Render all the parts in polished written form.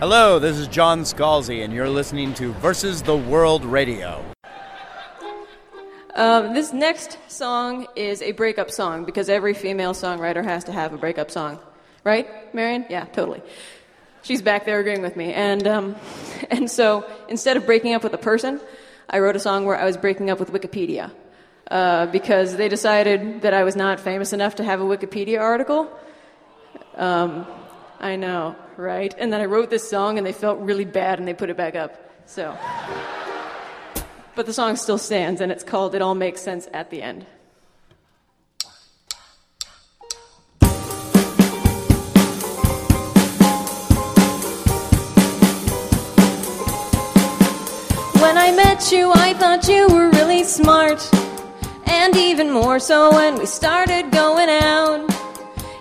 Hello, this is John Scalzi, and you're listening to Versus the World Radio. This next song is a breakup song, because every female songwriter has to have a breakup song. Right, Marion? Yeah, totally. She's back there agreeing with me. And so, instead of breaking up with a person, I wrote a song where I was breaking up with Wikipedia, because they decided that I was not famous enough to have a Wikipedia article. I know, right? And then I wrote this song, and they felt really bad, and they put it back up. So, but the song still stands, and it's called It All Makes Sense at the End. When I met you, I thought you were really smart, and even more so when we started going out.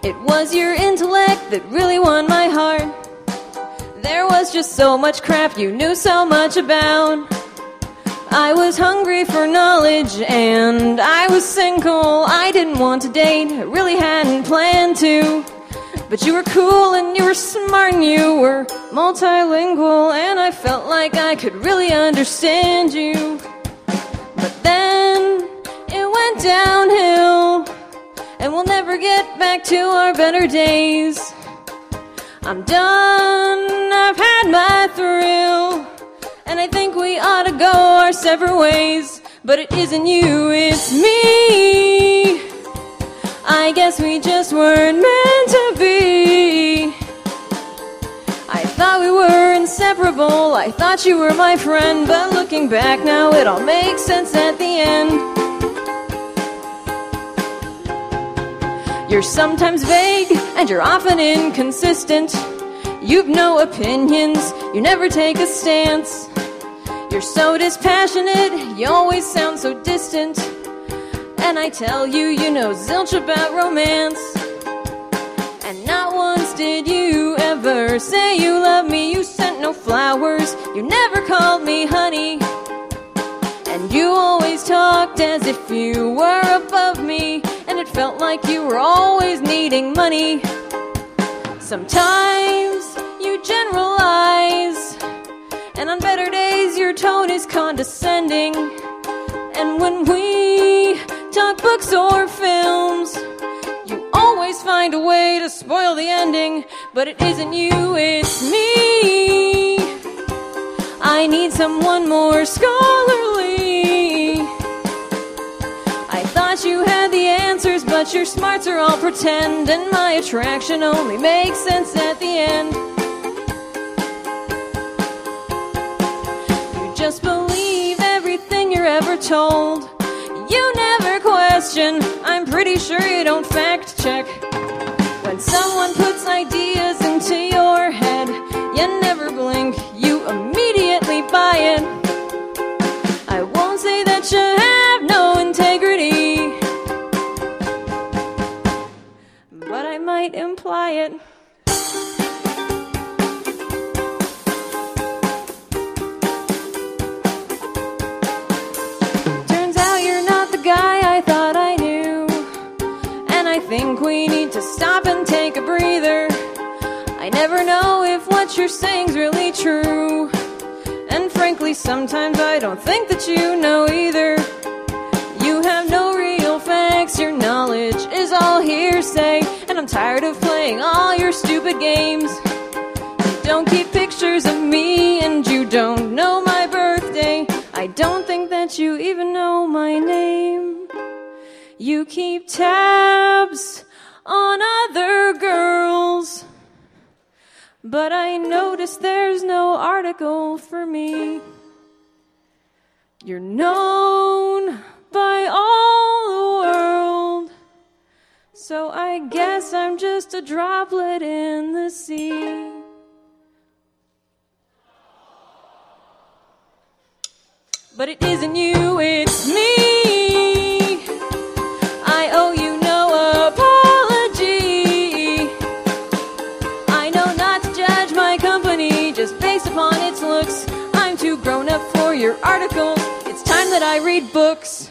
It was your intellect that really won my heart. There was just so much crap you knew so much about. I was hungry for knowledge and I was single. I didn't want to date, I really hadn't planned to. But you were cool and you were smart and you were multilingual, and I felt like I could really understand you. But then it went downhill, and we'll never get back to our better days. I'm done, I've had my thrill, and I think we ought to go our separate ways. But it isn't you, it's me. I guess we just weren't meant to be. I thought we were inseparable, I thought you were my friend, but looking back now it all makes sense at the end. You're sometimes vague, and you're often inconsistent. You've no opinions, you never take a stance. You're so dispassionate, you always sound so distant. And I tell you, you know zilch about romance. And not once did you ever say you love me. You sent no flowers, you never called me honey. And you always talked as if you were above me, and it felt like you were always needing money. Sometimes you generalize, and on better days your tone is condescending. And when we talk books or films, you always find a way to spoil the ending. But it isn't you, it's me. I need someone more scholarly. I thought you had the answers, but your smarts are all pretend, and my attraction only makes sense at the end. You just believe everything you're ever told. You never question, I'm pretty sure you don't fact check. When someone puts ideas into your head, you never blink, you immediately buy it. I won't say that you have no integrity, but I might imply it. Turns out you're not the guy I thought I knew, and I think we need to stop and take a breather. I never know if what you're saying's really true, and frankly sometimes I don't think that you know either. You have no real facts, your knowledge is all hearsay, and I'm tired of playing all your stupid games. You don't keep pictures of me, and you don't know my birthday. I don't think that you even know my name. You keep tabs on other girls, but I notice there's no article for me. You're known by all the world, so I guess I'm just a droplet in the sea. But it isn't you, it's me. I owe you no apology. I know not to judge my company just based upon its looks. I'm too grown up for your article. It's time that I read books.